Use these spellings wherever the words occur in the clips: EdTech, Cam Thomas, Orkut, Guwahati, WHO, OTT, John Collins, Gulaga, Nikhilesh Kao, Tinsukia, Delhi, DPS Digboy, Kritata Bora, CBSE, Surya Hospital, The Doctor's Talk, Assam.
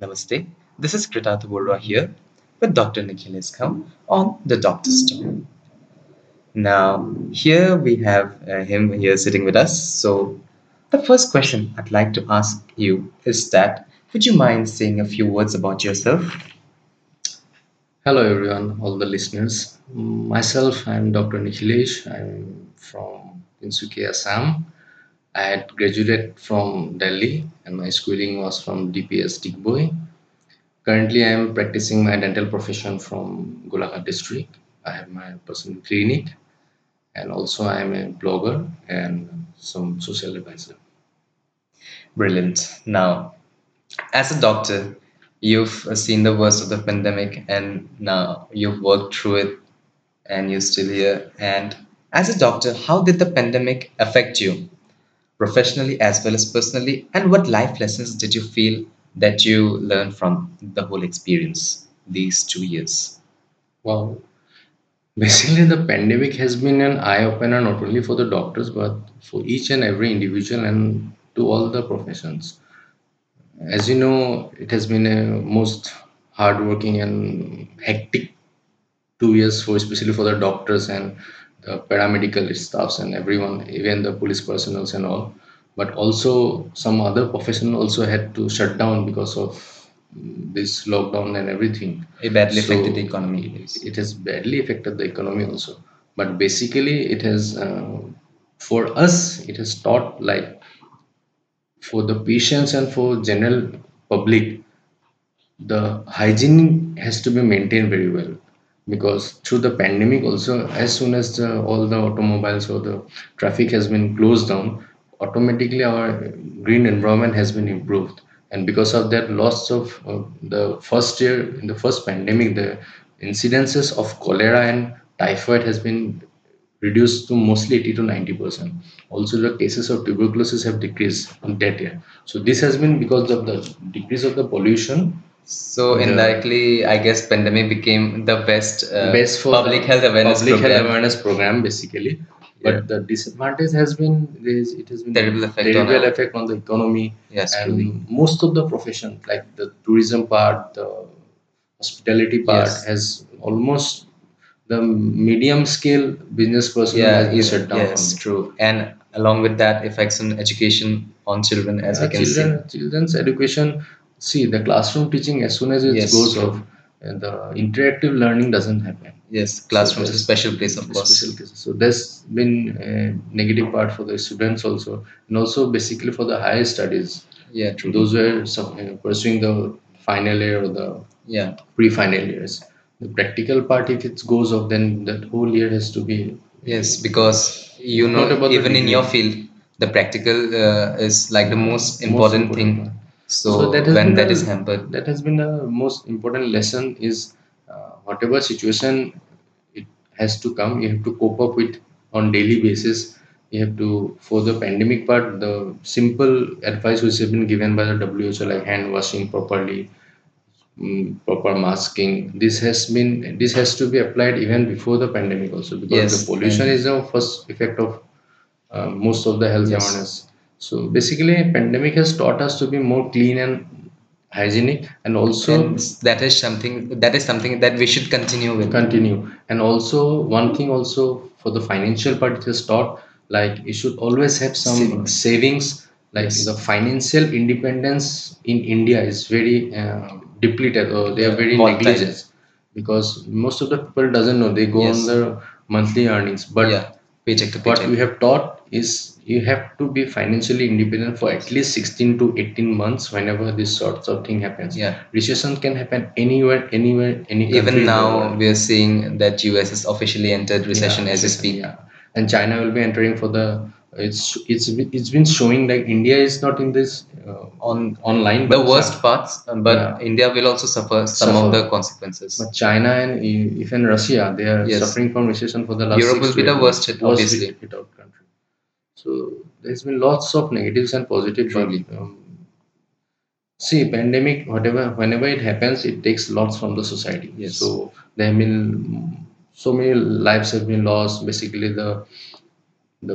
Namaste, this is Kritata Bora here with Dr. Nikhilesh Kao on The Doctor's Talk. Now, here we have him here sitting with us. So, the first question I'd like to ask you is that, would you mind saying a few words about yourself? Hello everyone, all the listeners. Myself, I'm Dr. Nikhilesh. I'm from Tinsukia, Assam. I had graduated from Delhi and my schooling was from DPS Digboy. Currently, I am practicing my dental profession from Gulaga district. I have my personal clinic and also I am a blogger and some social advisor. Brilliant. Now, as a doctor, you've seen the worst of the pandemic and now you've worked through it and you're still here. And as a doctor, how did the pandemic affect you? Professionally as well as personally, and what life lessons did you feel that you learned from the whole experience these 2 years? Wow, basically the pandemic has been an eye-opener not only for the doctors but for each and every individual and to all the professions. As you know, it has been a most hard-working and hectic 2 years for especially for the doctors and the paramedical staffs and everyone, even the police personnel and all, but also some other profession also had to shut down because of this lockdown and everything. It badly affected the economy. It has badly affected the economy also, but basically it has for us it has taught, like for the patients and for general public, the hygiene has to be maintained very well. Because through the pandemic also, as soon as all the automobiles or the traffic has been closed down, automatically our green environment has been improved. And because of that, lots of in the first pandemic, the incidences of cholera and typhoid has been reduced to mostly 80% to 90%. Also, the cases of tuberculosis have decreased in that year. So this has been because of the decrease of the pollution. So indirectly, I guess pandemic became the best for public health awareness program. Basically. Yeah. But the disadvantage has been terrible effect on the economy. Yes, and truly. Most of the profession, like the tourism part, the hospitality part, has almost the medium scale business person has been shut down. Yes, true. And along with that, effects on education on children, as we can see. Children's education. See, the classroom teaching, as soon as it goes off, the interactive learning doesn't happen. Yes, classroom is a special place, of course. So that's been a negative part for the students also, and also basically for the higher studies. Yeah, true. Those who are pursuing the final year or the pre-final years. The practical part, if it goes off, then that whole year has to be... Yes, because you know, even in your field, the practical is like the most important thing. So when that is hampered, that has been the most important lesson is whatever situation it has to come, you have to cope up with on daily basis. You have to, for the pandemic part, the simple advice which has been given by the WHO, like hand washing properly, proper masking. This has to be applied even before the pandemic also, because the pollution is the first effect of most of the health awareness. So basically, pandemic has taught us to be more clean and hygienic, and also that is something that we should continue with. And also one thing also for the financial part, it has taught, like you should always have some savings. Like the financial independence in India is very depleted, or they are very negligent, because most of the people doesn't know, they go on their monthly earnings, but paycheck to paycheck. What we have taught is you have to be financially independent for at least 16 to 18 months whenever this sorts of thing happens. Recession can happen anywhere, any country. Even now we are seeing that US has officially entered recession as we speak. And China will be entering for the... It's been showing like India is not in this online. The worst parts, but India will also suffer some of the consequences. But China and even Russia, they are suffering from recession for the last. Europe will be the worst hit, obviously. Hit out country. So there's been lots of negatives and positives. Really. See, pandemic, whenever it happens, it takes lots from the society. Yes. So there have been so many lives have been lost. Basically, the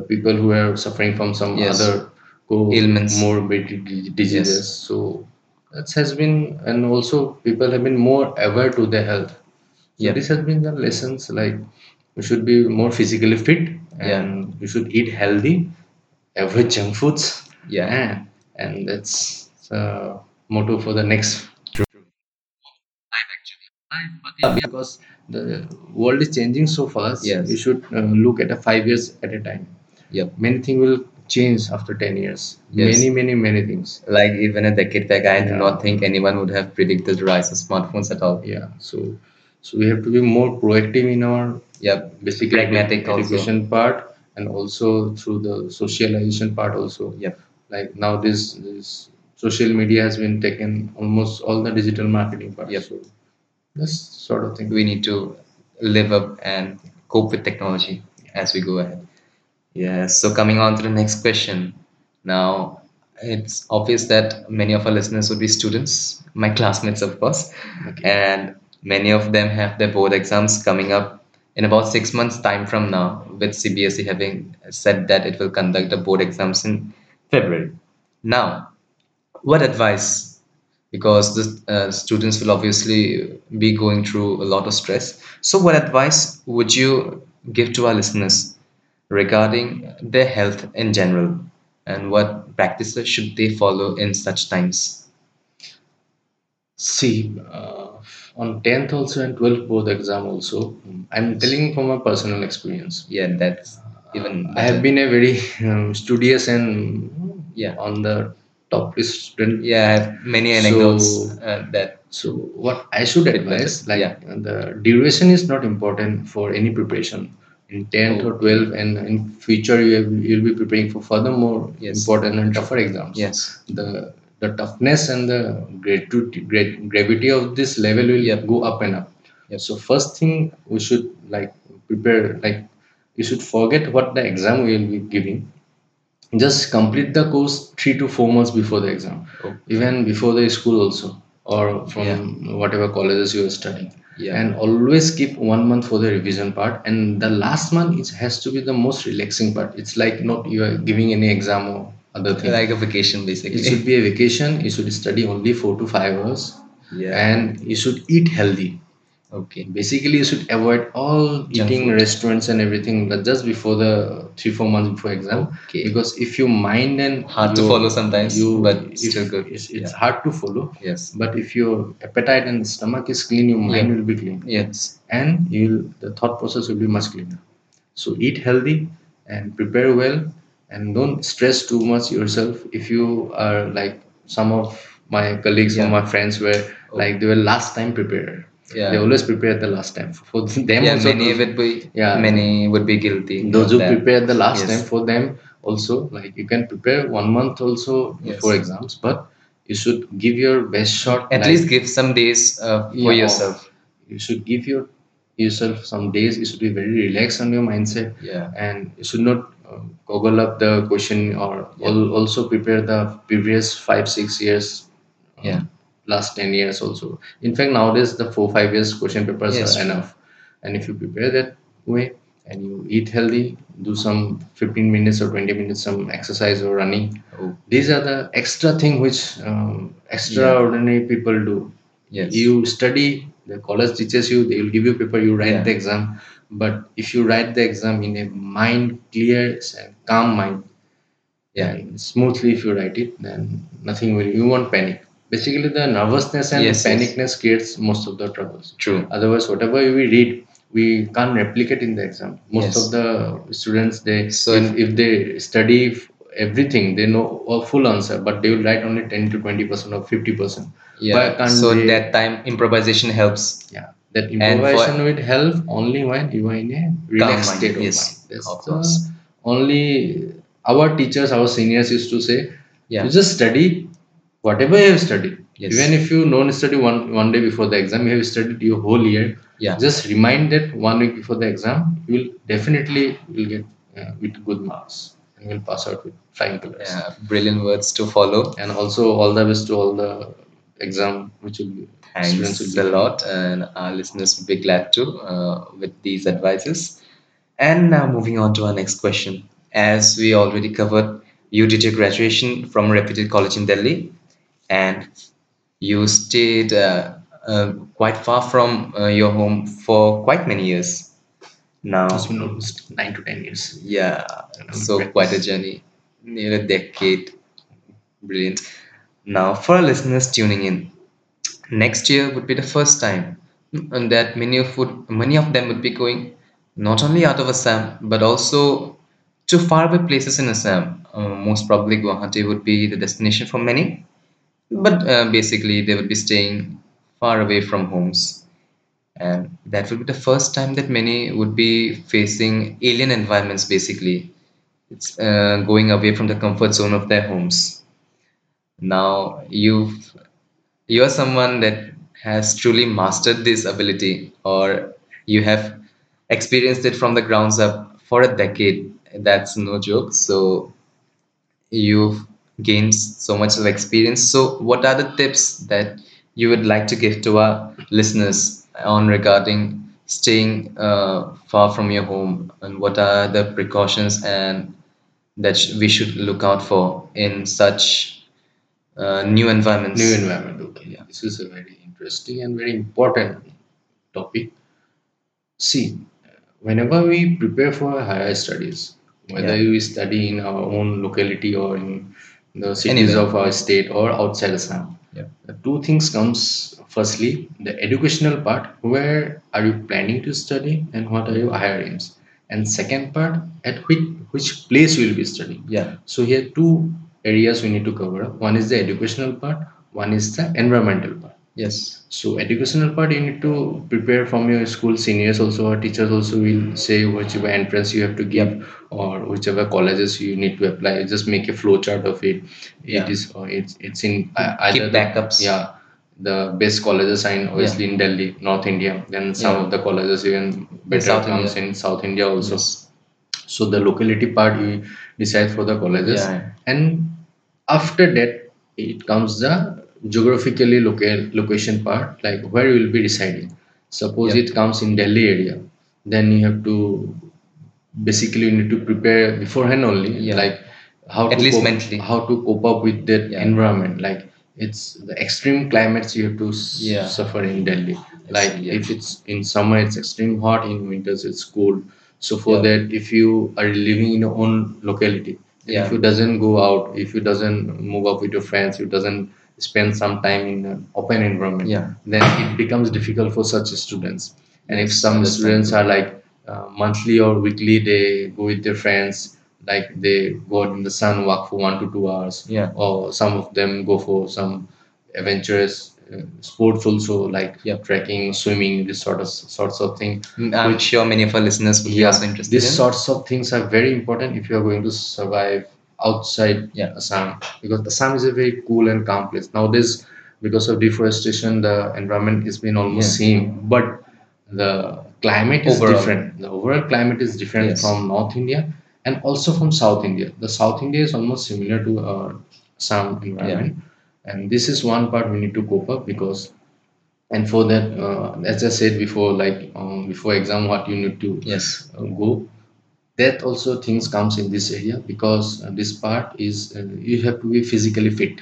people who are suffering from some other comorbid diseases. So that has been, and also people have been more aware to their health. Yeah, this has been the lessons, like you should be more physically fit and you should eat healthy, avoid junk foods. Yeah, and that's the motto for the next life, because the world is changing so fast. Yes, you should look at a 5 years at a time. Yeah, many things will change after 10 years. Yes. Many things. Like even a decade back, I do not think anyone would have predicted the rise of smartphones at all. Yeah, so we have to be more proactive in our basic pragmatic education also. Part, and also through the socialization part also. Yeah, like now this social media has been taken almost all the digital marketing part. Yeah, so this sort of thing we need to live up and cope with technology as we go ahead. Yeah, so coming on to the next question. Now, it's obvious that many of our listeners would be students, my classmates, of course. Okay. And many of them have their board exams coming up in about 6 months' time from now, with CBSE having said that it will conduct the board exams in February. Now, what advice? Because the students will obviously be going through a lot of stress. So what advice would you give to our listeners regarding their health in general, and what practices should they follow in such times? See, on 10th also and 12th board exam also, I'm telling from my personal experience. Yeah, that's even better. I have been a very studious and on the top list student. Yeah, I have many anecdotes that. So what I should advise, the duration is not important for any preparation. In 10th or 12th, and in future you'll be preparing for further more important and tougher exams. Yes, the toughness and the gravity of this level will go up and up. Yes. So first thing we should prepare, you should forget what the exam we will be giving. Just complete the course 3 to 4 months before the exam, even before the school also, or from whatever colleges you are studying. Yeah. And always keep 1 month for the revision part, and the last month it has to be the most relaxing part. It's like not you are giving any exam or other thing. Like a vacation basically. It should be a vacation. You should study only 4 to 5 hours. Yeah. And you should eat healthy. Okay. Basically, you should avoid all eating restaurants and everything just before the 3-4 months before exam. Okay. Because if you mind and hard to follow sometimes, but still good. It's hard to follow. Yes. But if your appetite and stomach is clean, your mind will be clean. Yes. And the thought process will be much cleaner. So eat healthy and prepare well, and don't stress too much yourself. If you are like some of my colleagues or my friends were they were last time prepared. Yeah. They always prepare the last time. For them also, many would be guilty. Those who prepare the last time, for them also, you can prepare 1 month also before exams, but you should give your best shot. At least give some days for yourself. You should give yourself some days. You should be very relaxed on your mindset, and you should not goggle up the question, or also prepare the previous 5-6 years. Last 10 years also. In fact, nowadays the 4-5 years question papers are enough. And if you prepare that way and you eat healthy, do some 15 minutes or 20 minutes some exercise or running. Oh. These are the extra thing which extraordinary people do. Yes. You study, the college teaches you, they will give you paper, you write the exam. But if you write the exam in a mind clear and calm mind, and smoothly if you write it, then nothing will, you won't panic. Basically, the nervousness and panicness creates most of the troubles. True. Otherwise, whatever we read, we can't replicate in the exam. Most of the students, if they study everything, they know a full answer, but they will write only 10 to 20% or 50%. Yeah. So that time, improvisation helps. Yeah. That improvisation will help only when you are in a relaxed state of mind. That's of course. Only our teachers, our seniors used to say, you just study whatever you have studied. Yes. Even if you don't study one day before the exam, you have studied your whole year. Yeah. Just remind that 1 week before the exam, you will definitely get with good marks and will pass out with flying colors. Yeah, brilliant words to follow. And also all the best to all the exam which will be. Thanks a lot, and our listeners will be glad to with these advices. And now moving on to our next question. As we already covered, you did your graduation from a reputed college in Delhi. And you stayed quite far from your home for quite many years now. It's been almost 9 to 10 years. Yeah, so practice. Quite a journey, near a decade. Brilliant. Now, for our listeners tuning in, next year would be the first time and that many of them would be going not only out of Assam but also to faraway places in Assam. Most probably Guwahati would be the destination for many, but basically they would be staying far away from homes, and that would be the first time that many would be facing alien environments. Basically it's going away from the comfort zone of their homes. Now you're someone that has truly mastered this ability, or you have experienced it from the grounds up for a decade. That's no joke. So you've gained so much of experience. So what are the tips that you would like to give to our listeners on regarding staying far from your home, and what are the precautions and that we should look out for in such new environments? New environment, okay. Yeah. This is a very interesting and very important topic. See, whenever we prepare for higher studies, whether we study in our own locality or in the cities of our state or outside Assam, two things comes. Firstly, the educational part, where are you planning to study and what are your higher aims? And second part, at which place you will be studying. Yeah. So here two areas we need to cover up. One is the educational part, one is the environmental part. Yes. So educational part, you need to prepare from your school. Seniors also or teachers also will say whichever entrance you have to give or whichever colleges you need to apply. Just make a flow chart of it. It is or it's in either backups. The best colleges are in, obviously in Delhi, North India. Then some of the colleges even better comes in South India also. Yes. So the locality part you decide for the colleges, and after that it comes the geographically location part, like where you will be residing. Suppose it comes in Delhi area, then you have to basically you need to prepare beforehand only, like how at to least cope, mentally how to cope up with that environment. Like it's the extreme climates you have to suffer in Delhi. Like if it's in summer it's extreme hot, in winters it's cold. So for that, if you are living in your own locality, if you doesn't go out, if you doesn't move up with your friends, you doesn't spend some time in an open environment, then it becomes difficult for such students. And if some students are like monthly or weekly, they go with their friends, like they go out in the sun, walk for 1 to 2 hours, or some of them go for some adventurous sports also, like trekking, swimming, this sorts of thing. I'm sure many of our listeners would be also interested. These sorts of things are very important if you are going to survive outside Assam, because Assam is a very cool and calm place. Nowadays, because of deforestation, the environment has been almost same, but the climate is different. The overall climate is different from North India and also from South India. The South India is almost similar to Assam environment. And this is one part we need to cope up, because, and for that, as I said before, like before exam, what you need to go, that also things comes in this area, because this part is you have to be physically fit.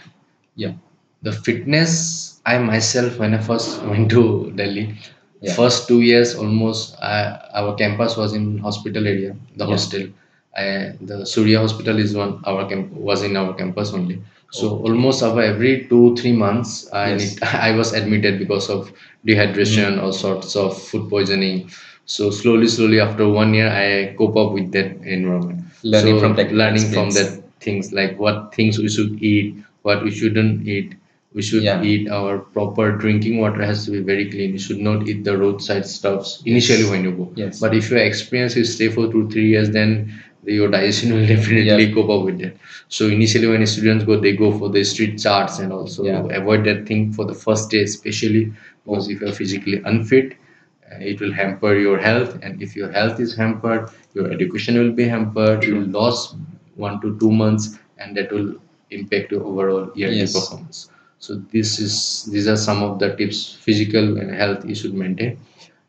Yeah, the fitness, I myself, when I first went to Delhi, first 2 years almost, our campus was in hospital area, the hostel. The Surya Hospital is was in our campus only. So almost every 2-3 months, I was admitted because of dehydration or sorts of food poisoning. So slowly after 1 year, I cope up with that environment. Learning from that things, like what things we should eat, what we shouldn't eat. We should eat our proper drinking water has to be very clean. You should not eat the roadside stuffs initially when you go. Yes. But if you experience, you stay for 2-3 years, then your digestion will definitely cope up with that. So initially when students go, they go for the street charts and also avoid that thing for the first day, especially because if you're physically unfit, it will hamper your health. And if your health is hampered, your education will be hampered. You will lose 1 to 2 months, and that will impact your overall yearly performance. So these are some of the tips, physical and health you should maintain.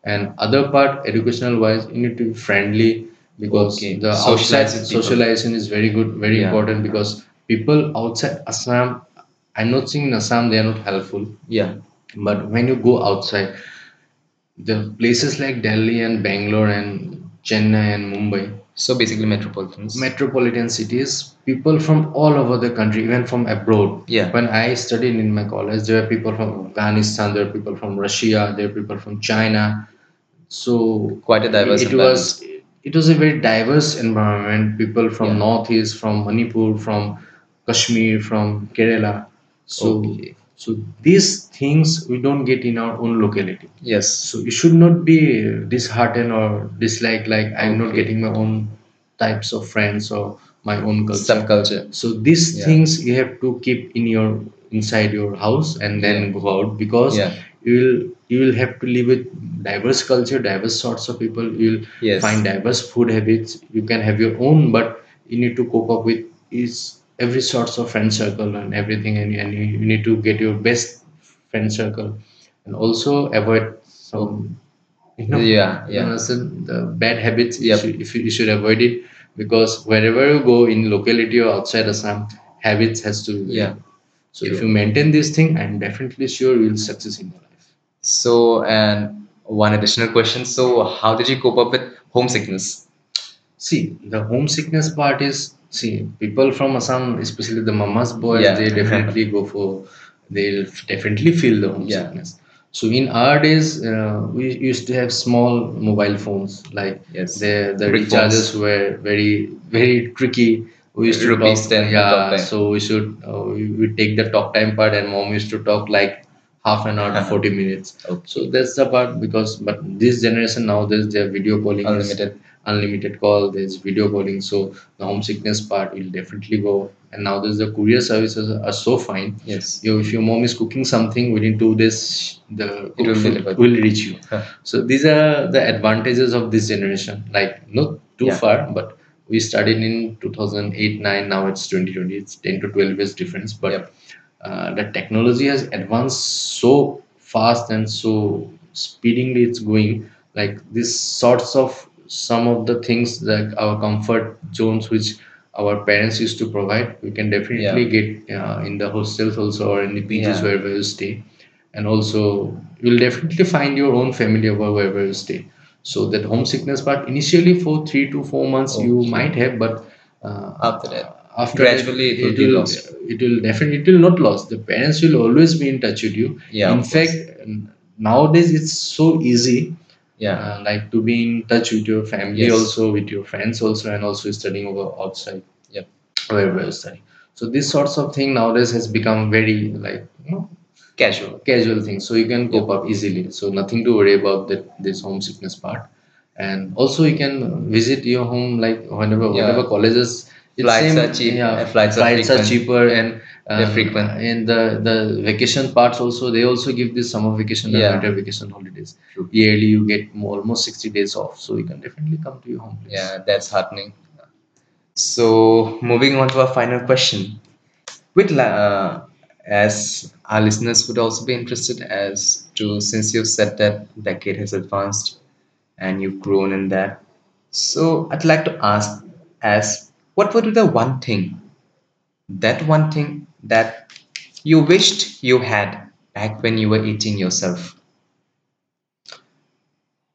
And other part, educational wise, you need to be friendly, because the outside socialization is very good, very important, because people outside Assam I'm not saying in Assam they are not helpful. Yeah. But when you go outside, the places like Delhi and Bangalore and Chennai and Mumbai. So basically metropolitan cities, people from all over the country, even from abroad. Yeah. When I studied in my college, there were people from Afghanistan, there were people from Russia, there were people from China. So quite a diverse environment. It was a very diverse environment. People from Northeast, from Manipur, from Kashmir, from Kerala. So these things we don't get in our own locality. Yes. So you should not be disheartened or disliked like I'm not getting my own types of friends or my own culture. Subculture. So these things you have to keep inside your house and then go out, because you will have to live with diverse culture, diverse sorts of people. You'll find diverse food habits. You can have your own, but you need to cope up with every sorts of friend circle and everything, and you need to get your best friend circle and also avoid some the bad habits. You should avoid it, because wherever you go in locality or outside Assam, habits has to so if you maintain this thing, I'm definitely sure you will success in your life. So, and one additional question, so how did you cope up with homesickness? See, the homesickness part is, people from Assam, especially the mama's boys, they definitely they'll definitely feel the homesickness. So in our days, we used to have small mobile phones, like the recharges were very, very tricky. We used to talk, so we take the talk time part, and mom used to talk like half an hour to 40 minutes. Okay. So that's the part, but this generation nowadays, they have video calling. Unlimited call, there's video calling, so the homesickness part will definitely go. And now there's the courier services are so fine. Yes. If your mom is cooking something within 2 days, it will reach you. So these are the advantages of this generation. Like not too far, but we started in 2008-9. Now it's 2020. It's 10 to 12 years difference. But the technology has advanced so fast and so speedingly it's going. Like these sorts of some of the things like our comfort zones which our parents used to provide, we can definitely get in the hostels also, or in the PGs wherever you stay, and also you'll definitely find your own family over wherever you stay. So that homesickness part initially for 3 to 4 months you might have, but after that, gradually it will not lose. The parents will always be in touch with you. In fact, nowadays it's so easy. Like to be in touch with your family also, with your friends also, and also studying over outside. Wherever you're studying. So these sorts of thing nowadays has become very casual thing. So you can cope up easily. So nothing to worry about this homesickness part. And also you can visit your home like whenever colleges. Flights are cheaper and they're frequent. And the vacation parts also, they also give this summer vacation and winter vacation holidays. True. Yearly you get almost 60 days off, so you can definitely come to your home place. Yeah, that's heartening. So moving on to our final question, as our listeners would also be interested as to, since you've said that decade has advanced and you've grown in that, so I'd like to ask, what would be the one thing that you wished you had back when you were 18 yourself?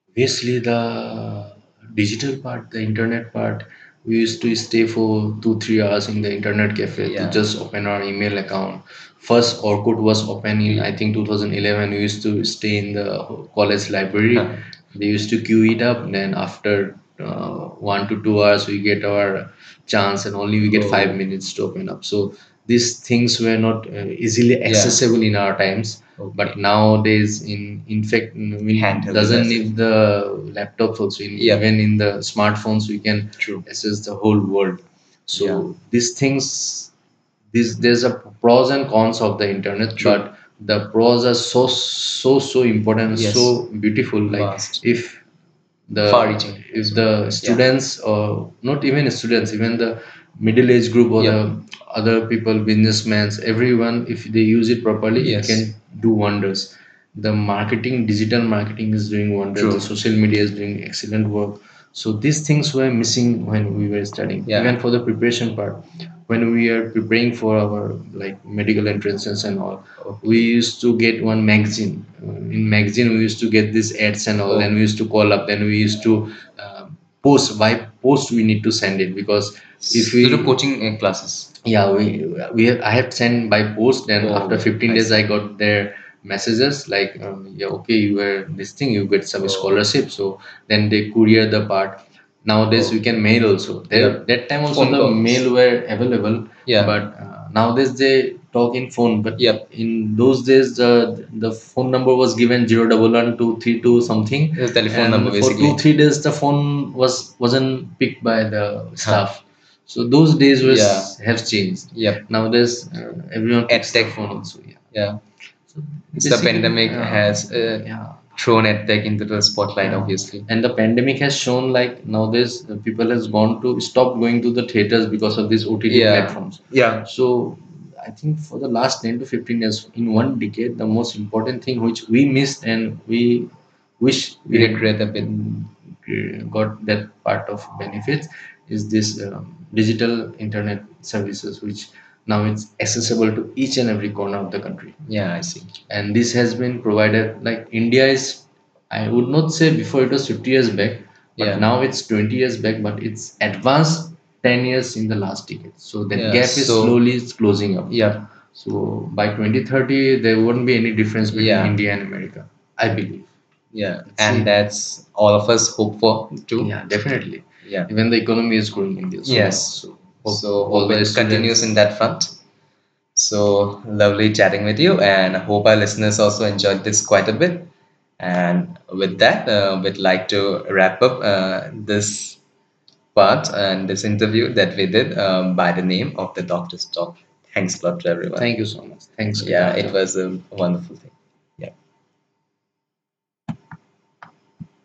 Obviously, the digital part, the internet part. We used to stay for 2-3 hours in the internet cafe to just open our email account. First, Orkut was open in, I think, 2011. We used to stay in the college library. They used to queue it up. Then after 1 to 2 hours, we get our chance, and only we get 5 minutes to open up. So these things were not easily accessible in our times. But nowadays, in fact, we doesn't need the laptops also. Even in the smartphones, we can access the whole world. So these things, there's a pros and cons of the internet, but the pros are so important, so beautiful. Like vast. If the students or not even students, even the middle-aged group or the other people, businessmen, everyone, if they use it properly, it can do wonders. The marketing, digital marketing is doing wonders. The social media is doing excellent work. So these things were missing when we were studying, even for the preparation part. When we are preparing for our like medical entrances and all, we used to get one magazine. In magazine, we used to get these ads and all, and we used to call up. Then we used to post by post. We need to send it because if we do coaching classes. Yeah, I have sent by post, and after 15 days, I got their messages like, you were this thing, you get some scholarship. So then they courier the part. Nowadays we can mail also. That time also phone the mail were available. Yeah. But nowadays they talk in phone. But in those days the phone number was given 011 232 something. The telephone and number basically. For 2-3 days the phone wasn't picked by the staff. So those days have changed. Yeah. Nowadays everyone picks the phone also. Yeah. So the pandemic has thrown EdTech into the spotlight, obviously. And the pandemic has shown like nowadays people has gone to stop going to the theaters because of these OTT platforms. Yeah. So I think for the last 10 to 15 years, in one decade, the most important thing which we missed and we wish we regret a bit got that part of benefits is this digital internet services, which now it's accessible to each and every corner of the country. Yeah, I see. And this has been provided, like India is, I would not say before it was 50 years back, but now it's 20 years back, but it's advanced 10 years in the last decade. So the gap is slowly closing up. Yeah. So by 2030, there won't be any difference between India and America, I believe. Yeah. And that's all of us hope for too. Yeah, definitely. Yeah. Even the economy is growing in India. So hope it continues in that front. So lovely chatting with you, and I hope our listeners also enjoyed this quite a bit. And with that, we'd like to wrap up this part and this interview that we did by the name of The Doctor's Talk. Thanks a lot to everyone. Thank you so much. Thanks. Yeah, it was a wonderful thing.